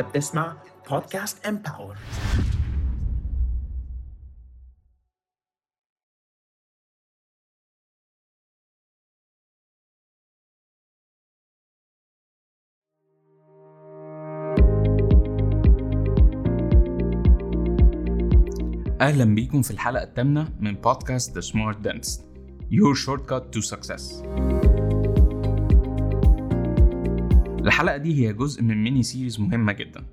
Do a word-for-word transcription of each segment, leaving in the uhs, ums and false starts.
انت بتسمع بودكاست امباور. اهلا بيكم في الحلقه الثامنه من بودكاست The Smart Dance Your Shortcut to Success. الحلقه دي هي جزء من ميني سيريز مهمه جدا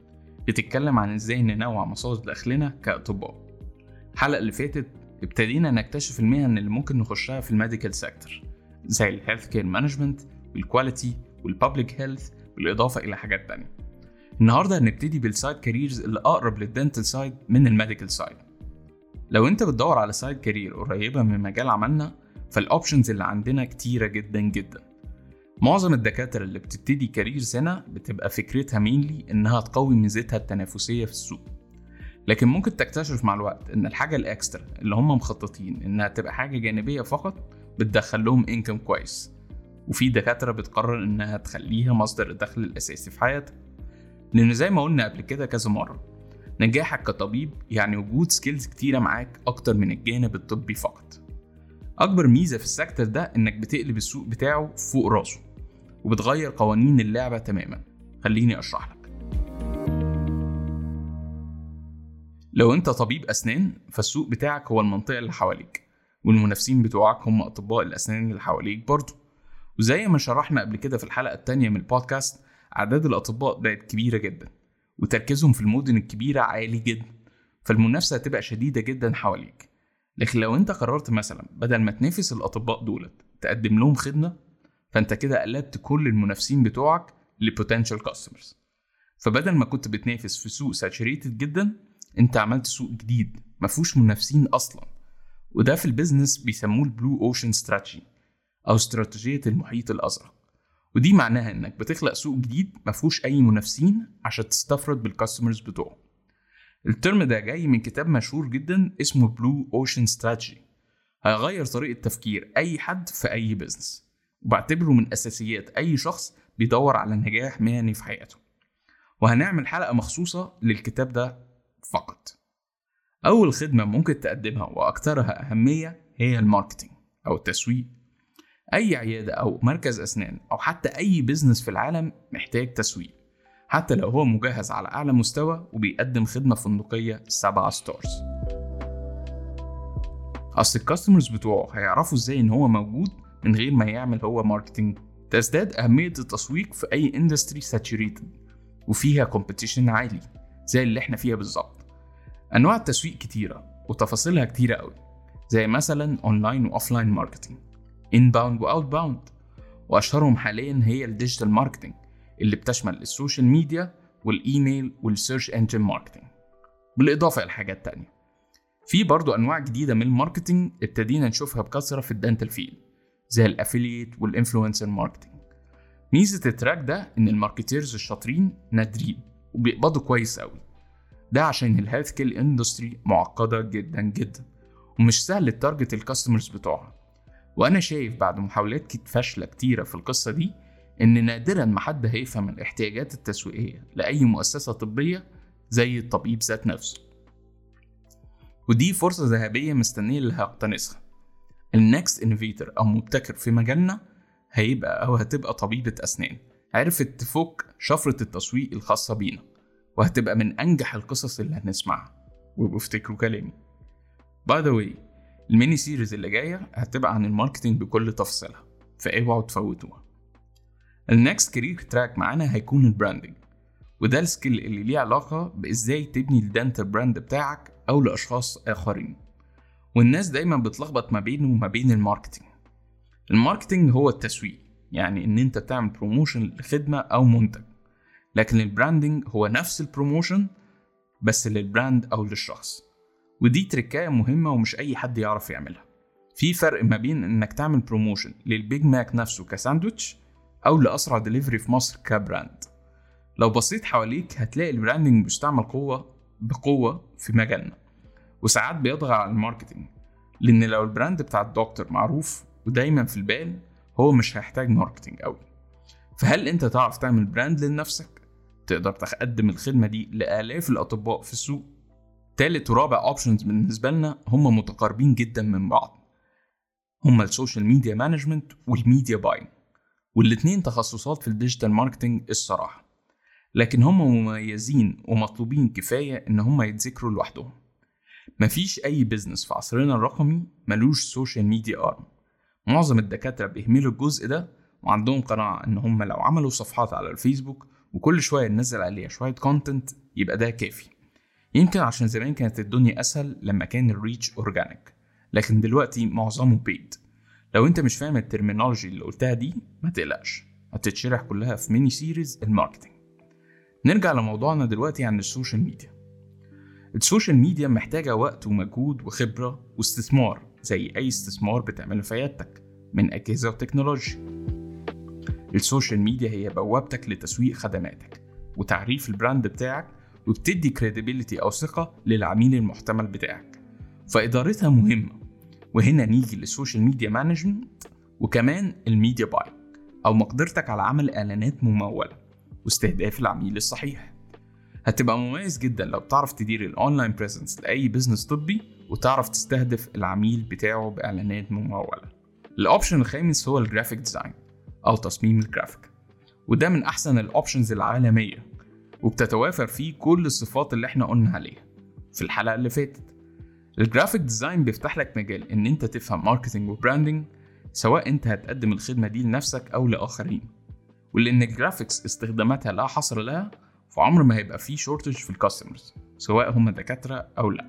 بتتكلم عن ازاي ننوع مصادر دخلنا كاطباء. الحلقه اللي فاتت ابتدينا نكتشف المهن اللي ممكن نخشها في الميديكال سيكتور زي الهيلث كير مانجمنت والكواليتي والبابليك هيلث بالاضافه الى حاجات تانية. النهارده هنبتدي بالسايد كاريرز اللي اقرب للدنتال سايد من الميديكال سايد. لو انت بتدور على سايد كارير قريبه من مجال عملنا فالاوبشنز اللي عندنا كتيره جدا جدا. معظم الدكاتره اللي بتبتدي كارير سنه بتبقى فكرتها مينلي انها تقوي ميزتها التنافسيه في السوق، لكن ممكن تكتشف مع الوقت ان الحاجه الاكسترا اللي هم مخططين انها تبقى حاجه جانبيه فقط بتدخل لهم انكم كويس، وفي دكاتره بتقرر انها تخليها مصدر الدخل الاساسي في حياتها. لان زي ما قلنا قبل كده كذا مره، نجاحك كطبيب يعني وجود سكيلز كتيرة معاك أكتر من الجانب الطبي فقط. أكبر ميزة في السيكتور ده إنك بتقلب السوق بتاعه فوق راسه وبتغير قوانين اللعبة تماما. خليني أشرح لك. لو أنت طبيب أسنان فالسوق بتاعك هو المنطقة اللي حواليك، والمنافسين بتوعك هم أطباء الأسنان اللي حواليك برضو. وزي ما شرحنا قبل كده في الحلقة الثانية من البودكاست، أعداد الأطباء بقت كبيرة جدا وتركيزهم في المدن الكبيرة عالي جدا، فالمنافسة هتبقى شديدة جدا حواليك. لكن لو انت قررت مثلا بدل ما تنافس الأطباء دولت تقدم لهم خدمة، فانت كده قلبت كل المنافسين بتوعك لبوتنشال كاستمرز. فبدل ما كنت بتنافس في سوق ساتشوريتد جدا، انت عملت سوق جديد مفهوش منافسين أصلا، وده في البيزنس بيسموه البلو اوشن strategy أو استراتيجية المحيط الأزرق. ودي معناها انك بتخلق سوق جديد مفهوش اي منافسين عشان تستفرد بالكاستمرز بتوعه. الترم ده جاي من كتاب مشهور جدا اسمه بلو اوشن strategy، هيغير طريقة تفكير اي حد في اي بيزنس، وبعتبره من اساسيات اي شخص بيدور على نجاح مهني في حياته. وهنعمل حلقة مخصوصة للكتاب ده فقط. اول خدمة ممكن تقدمها واكثرها اهمية هي الماركتينج او التسويق. اي عيادة او مركز اسنان او حتى اي بيزنس في العالم محتاج تسويق، حتى لو هو مجهز على اعلى مستوى وبيقدم خدمة فندقية سبعة ستارز. اصل الكاستمرز بتوعه هيعرفوا ازاي ان هو موجود من غير ما يعمل هو ماركتينج. تزداد اهمية التسويق في اي اندستري ساتشوريتد وفيها كومبيتيشن عالي زي اللي احنا فيها بالظبط. انواع التسويق كتيرة وتفاصيلها كتيرة قوي، زي مثلا اونلاين واوفلاين ماركتينج، Inbound وOutbound، وأشهرهم حاليا هي الديجيتال ماركتينج اللي بتشمل السوشيال ميديا والإيميل والسيرش انجن ماركتينج بالإضافة إلى حاجات تانية. في برضو أنواع جديدة من الماركتينج ابتدينا نشوفها بكثرة في الدنتال فيلد زي الأفيلييت والإنفلونسر ماركتينج. ميزة التراك ده إن الماركتيرز الشاطرين نادرين وبيقبضوا كويس قوي، ده عشان الهيلث كير اندستري معقدة جدا جدا ومش سهل التارجت الكاستمرز بتوعها. وانا شايف بعد محاولات فاشله كتيره في القصه دي ان نادرا ما حد هيفهم الاحتياجات التسويقيه لاي مؤسسه طبيه زي الطبيب ذات نفسه، ودي فرصه ذهبيه مستنيه اللي هيقتنصها. النكست انوفيتور او مبتكر في مجالنا هيبقى او هتبقى طبيبه اسنان عرفت تفك شفره التسويق الخاصه بينا، وهتبقى من انجح القصص اللي هنسمعها. وبفتكروا كلامي باي ذا واي، الميني سيريز اللي جاية هتبقى عن الماركتينج بكل تفصيلها، فاوعوا تفوتوها. النكست كارير تراك معانا هيكون البراندينج، وده السكيل اللي ليه علاقة بإزاي تبني الدنتال براند بتاعك أو لأشخاص آخرين. والناس دايما بتلخبط ما بينه وما بين الماركتينج. الماركتينج هو التسويق، يعني إن أنت تعمل بروموشن لخدمة أو منتج، لكن البراندينج هو نفس البروموشن بس للبراند أو للشخص. ودي تركاية مهمة ومش أي حد يعرف يعملها. في فرق ما بين إنك تعمل بروموشن للبيج ماك نفسه كساندويتش أو لأسرع دليفري في مصر كبراند. لو بصيت حواليك هتلاقي البراندينج بيستعمل قوة بقوة في مجالنا، وساعات بيضغط على الماركتينج. لأن لو البراند بتاع الدكتور معروف ودايما في البال هو مش هيحتاج ماركتينج أوي. فهل أنت تعرف تعمل براند لنفسك؟ تقدر تقدم الخدمة دي لآلاف الأطباء في السوق. ثالث ورابع أوبشنز بالنسبة لنا هم متقاربين جدا من بعض، هم السوشيال ميديا مانجمنت والميديا باي، والاثنين تخصصات في الديجيتال ماركتينج الصراحة، لكن هم مميزين ومطلوبين كفاية إن هم يتذكروا لوحدهم. مفيش أي بيزنس في عصرنا الرقمي ملوش سوشيال ميديا آرم. معظم الدكاترة بيهملوا الجزء ده وعندهم قناعة إن هم لو عملوا صفحات على الفيسبوك وكل شوية ننزل عليها شوية كونتنت يبقى ده كافي. يمكن عشان زمان كانت الدنيا أسهل لما كان الريتش أورجانيك، لكن دلوقتي معظمه بيد. لو انت مش فاهم الترمينولوجي اللي قلتها دي ما تقلقش، هتتشرح كلها في ميني سيريز الماركتينج. نرجع لموضوعنا دلوقتي عن السوشيال ميديا. السوشيال ميديا محتاجة وقت ومجهود وخبرة واستثمار زي أي استثمار بتعمله في عيادتك من أجهزة وتكنولوجيا. السوشيال ميديا هي بوابتك لتسويق خدماتك وتعريف البراند بتاعك، وبتدي كريديبيليتي أو ثقة للعميل المحتمل بتاعك، فإدارتها مهمة. وهنا نيجي للسوشيال ميديا مانجمنت وكمان الميديا باي، أو مقدرتك على عمل إعلانات ممولة واستهداف العميل الصحيح. هتبقى مميز جدا لو تعرف تدير الأونلاين بريزنس لأي بيزنس طبي وتعرف تستهدف العميل بتاعه بإعلانات ممولة. الأوبشن الخامس هو الجرافيك ديزاين أو تصميم الجرافيك، وده من أحسن الأوبشنز العالمية، وبتتوافر فيه كل الصفات اللي احنا قلنا عليها في الحلقة اللي فاتت. الجرافيك ديزاين بيفتح لك مجال ان انت تفهم ماركتينج وبراندينج، سواء انت هتقدم الخدمة دي لنفسك او لآخرين، ولان الجرافيكس استخداماتها لا حصر لها، فعمر ما هيبقى فيه شورتج في الكاستمرز سواء هم دكاترة او لا.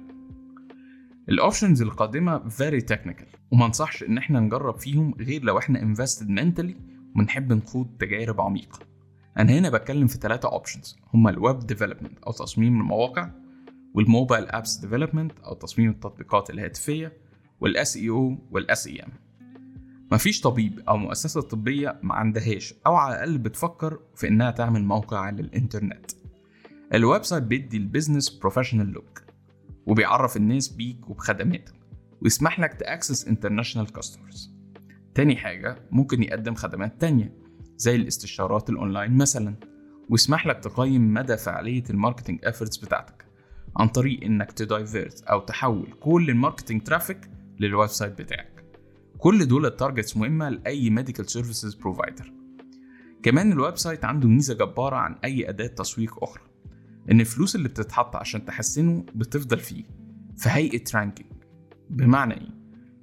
الاوبشنز القادمة very technical، وما نصحش ان احنا نجرب فيهم غير لو احنا invested mentally ونحب نخوض تجارب عميقة. انا هنا بتكلم في ثلاثة اوبشنز، هم الويب ديفلوبمنت او تصميم المواقع، والموبايل ابس ديفلوبمنت او تصميم التطبيقات الهاتفيه، والاس اي او والاس اي ام. مفيش طبيب او مؤسسه طبيه ما عندهاش او على الاقل بتفكر في انها تعمل موقع للانترنت. الويب سايت بيدي البيزنس بروفيشنال لوك وبيعرف الناس بيك وبخدماتك ويسمح لك تاكسس انترناشونال كاستمرز. تاني حاجه، ممكن يقدم خدمات تانية زي الاستشارات الاونلاين مثلا، ويسمح لك تقيم مدى فعاليه الماركتنج افورتس بتاعتك عن طريق انك تدايفيرت او تحول كل الماركتينج ترافيك للويب سايت بتاعك. كل دول التارجتس مهمه لاي ميديكال سيرفيسز بروفايدر. كمان الويب سايت عنده ميزه جباره عن اي اداه تسويق اخرى، ان الفلوس اللي بتتحط عشان تحسنه بتفضل فيه في هيئه رانكينج. بمعنى ايه؟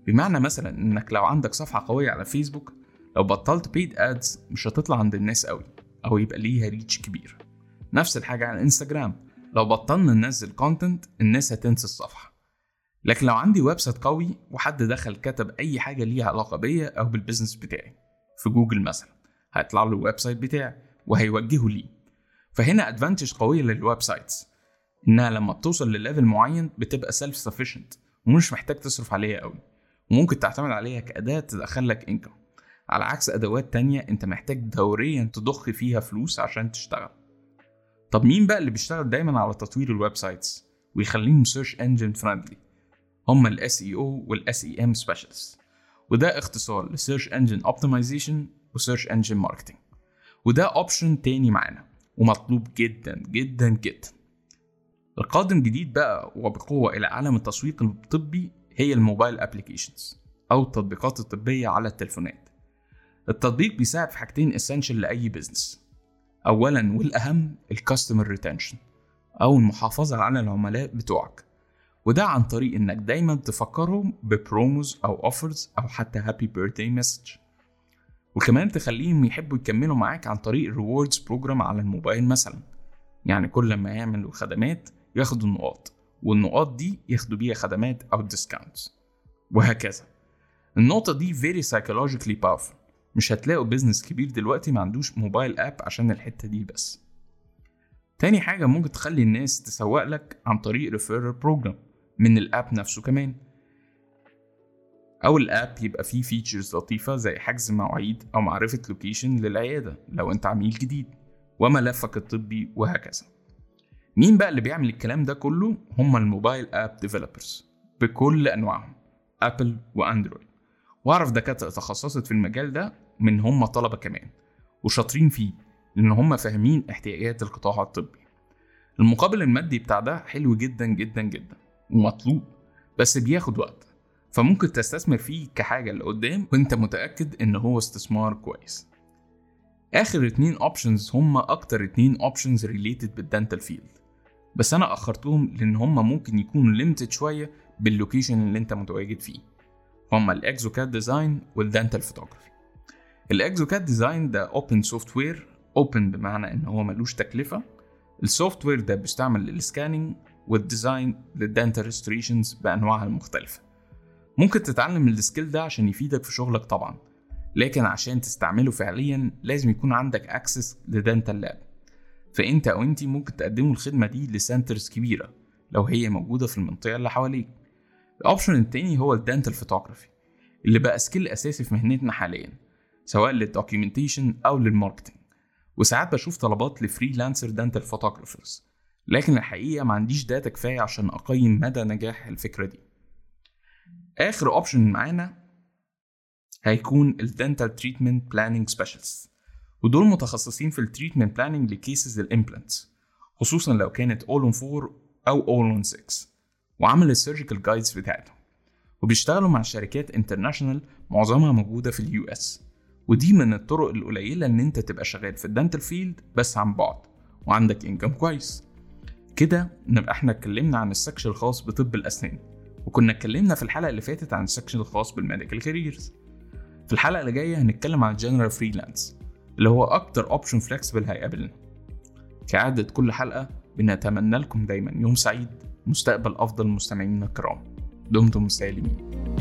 بمعنى مثلا انك لو عندك صفحه قويه على فيسبوك، لو بطلت بيد ادز مش هتطلع عند الناس قوي او يبقى ليها ريتش كبير. نفس الحاجه على انستغرام، لو بطلنا ننزل كونتنت الناس هتنسى الصفحة. لكن لو عندي ويب سايت قوي وحد دخل كتب اي حاجة ليها علاقة بيا او بالبيزنس بتاعي في جوجل مثلا، هيطلع له الويب سايت بتاعي وهيوجهه لي. فهنا ادفانتج قوية للويب سايتس، انها لما بتوصل لليفل معين بتبقى سيلف سفيشنت ومش محتاج تصرف عليها قوي، وممكن تعتمد عليها كأداة تدخل لك انكم، على عكس ادوات تانية انت محتاج دوريا تضخ فيها فلوس عشان تشتغل. طب مين بقى اللي بيشتغل دايما على تطوير الويب سايتس ويخليهم سيرش انجن فريندلي؟ هم ال S E O وال S E M specialists، وده اختصار ل Search Engine Optimization و Search Engine Marketing، وده اوبشن تاني معانا ومطلوب جدا جدا جدا. القادم جديد بقى وبقوة الى عالم التسويق الطبي هي الموبايل ابليكيشنز او التطبيقات الطبية على التلفونات. التطبيق بيساعد في حاجتين essential لأي بيزنس، اولا والاهم الكاستمر ريتنشن او المحافظه على العملاء بتوعك، وده عن طريق انك دايما تفكرهم ببروموز او اوفرز او حتى هابي بيرثداي مسج، وكمان تخليهم يحبوا يكملوا معاك عن طريق الريوردز بروجرام على الموبايل مثلا. يعني كل ما يعملوا خدمات ياخدوا النقاط، والنقاط دي ياخدوا بيها خدمات او ديسكاونتس وهكذا. النقطه دي فيري سايكولوجيكلي باورفل، مش هتلاقوا بيزنس كبير دلوقتي ما عندوش موبايل اب عشان الحتة دي بس. تاني حاجة، ممكن تخلي الناس تسوق لك عن طريق ريفيرر بروجرام من الاب نفسه كمان، او الاب يبقى فيه فيتشرز لطيفة زي حجز مواعيد او معرفة لوكيشن للعيادة لو انت عميل جديد وملفك الطبي وهكذا. مين بقى اللي بيعمل الكلام ده كله؟ هم الموبايل اب ديفلوبرز بكل انواعهم، ابل واندرويد، واعرف دكاتره تخصصت في المجال ده من هم طلبه كمان وشاطرين فيه، لأن هم فاهمين احتياجات القطاع الطبي. المقابل المادي بتاع ده حلو جدا جدا جدا ومطلوب، بس بياخد وقت، فممكن تستثمر فيه كحاجة لقدام وانت متأكد ان هو استثمار كويس. اخر اتنين options هم اكتر اتنين options related بالدنتال فيلد، بس انا اخرتهم لان هم ممكن يكون limited شوية باللوكيشن اللي انت متواجد فيه. هم الاكزو كاد ديزاين والدنتال فوتوغرافي. الاكزو كاد ديزاين ده open software، open بمعنى ان هو ملوش تكلفة. السوفت وير ده بيستعمل للسكانينج والديزاين للدنتال ريستوريشنز بانواعها المختلفه. ممكن تتعلم السكيل ده عشان يفيدك في شغلك طبعا، لكن عشان تستعمله فعليا لازم يكون عندك اكسس لدنتال لاب، فانت او انت ممكن تقدموا الخدمه دي لسنترز كبيره لو هي موجوده في المنطقه اللي حواليك. الاوبشن الثاني هو الدنتال فوتوغرافي اللي بقى سكيل اساسي في مهنتنا حاليا، سواء للدوكيومنتيشن او للماركتنج، وساعات بشوف طلبات لفريلانسر دنتال فوتوغرافرز، لكن الحقيقه ما عنديش داتا كفايه عشان اقيم مدى نجاح الفكره دي. اخر اوبشن معانا هيكون الدنتال تريتمنت بلاننج سبيشالست، ودول متخصصين في التريتمنت بلاننج لكيسز الامبلانتس، خصوصا لو كانت ألون فور او ألون سيكس، وعمل السيرجيكال جايدز بتاعتهم، وبيشتغلوا مع شركات انترناشونال معظمها موجوده في اليو اس. ودي من الطرق القليلة ان انت تبقى شغال في الدنتال فيلد بس عن بعد وعندك انكم كويس. كده نبقى احنا اتكلمنا عن السكشن الخاص بطب الاسنان، وكنا اتكلمنا في الحلقة اللي فاتت عن السكشن الخاص بالميديكال كاريرز. في الحلقة اللي جاية هنتكلم عن جنرال فريلانس اللي هو اكتر اوبشن فلكسبل هيقابلنا. كعادة كل حلقة بنتمنى لكم دايما يوم سعيد، مستقبل افضل مستمعينا الكرام. دمتم سالمين.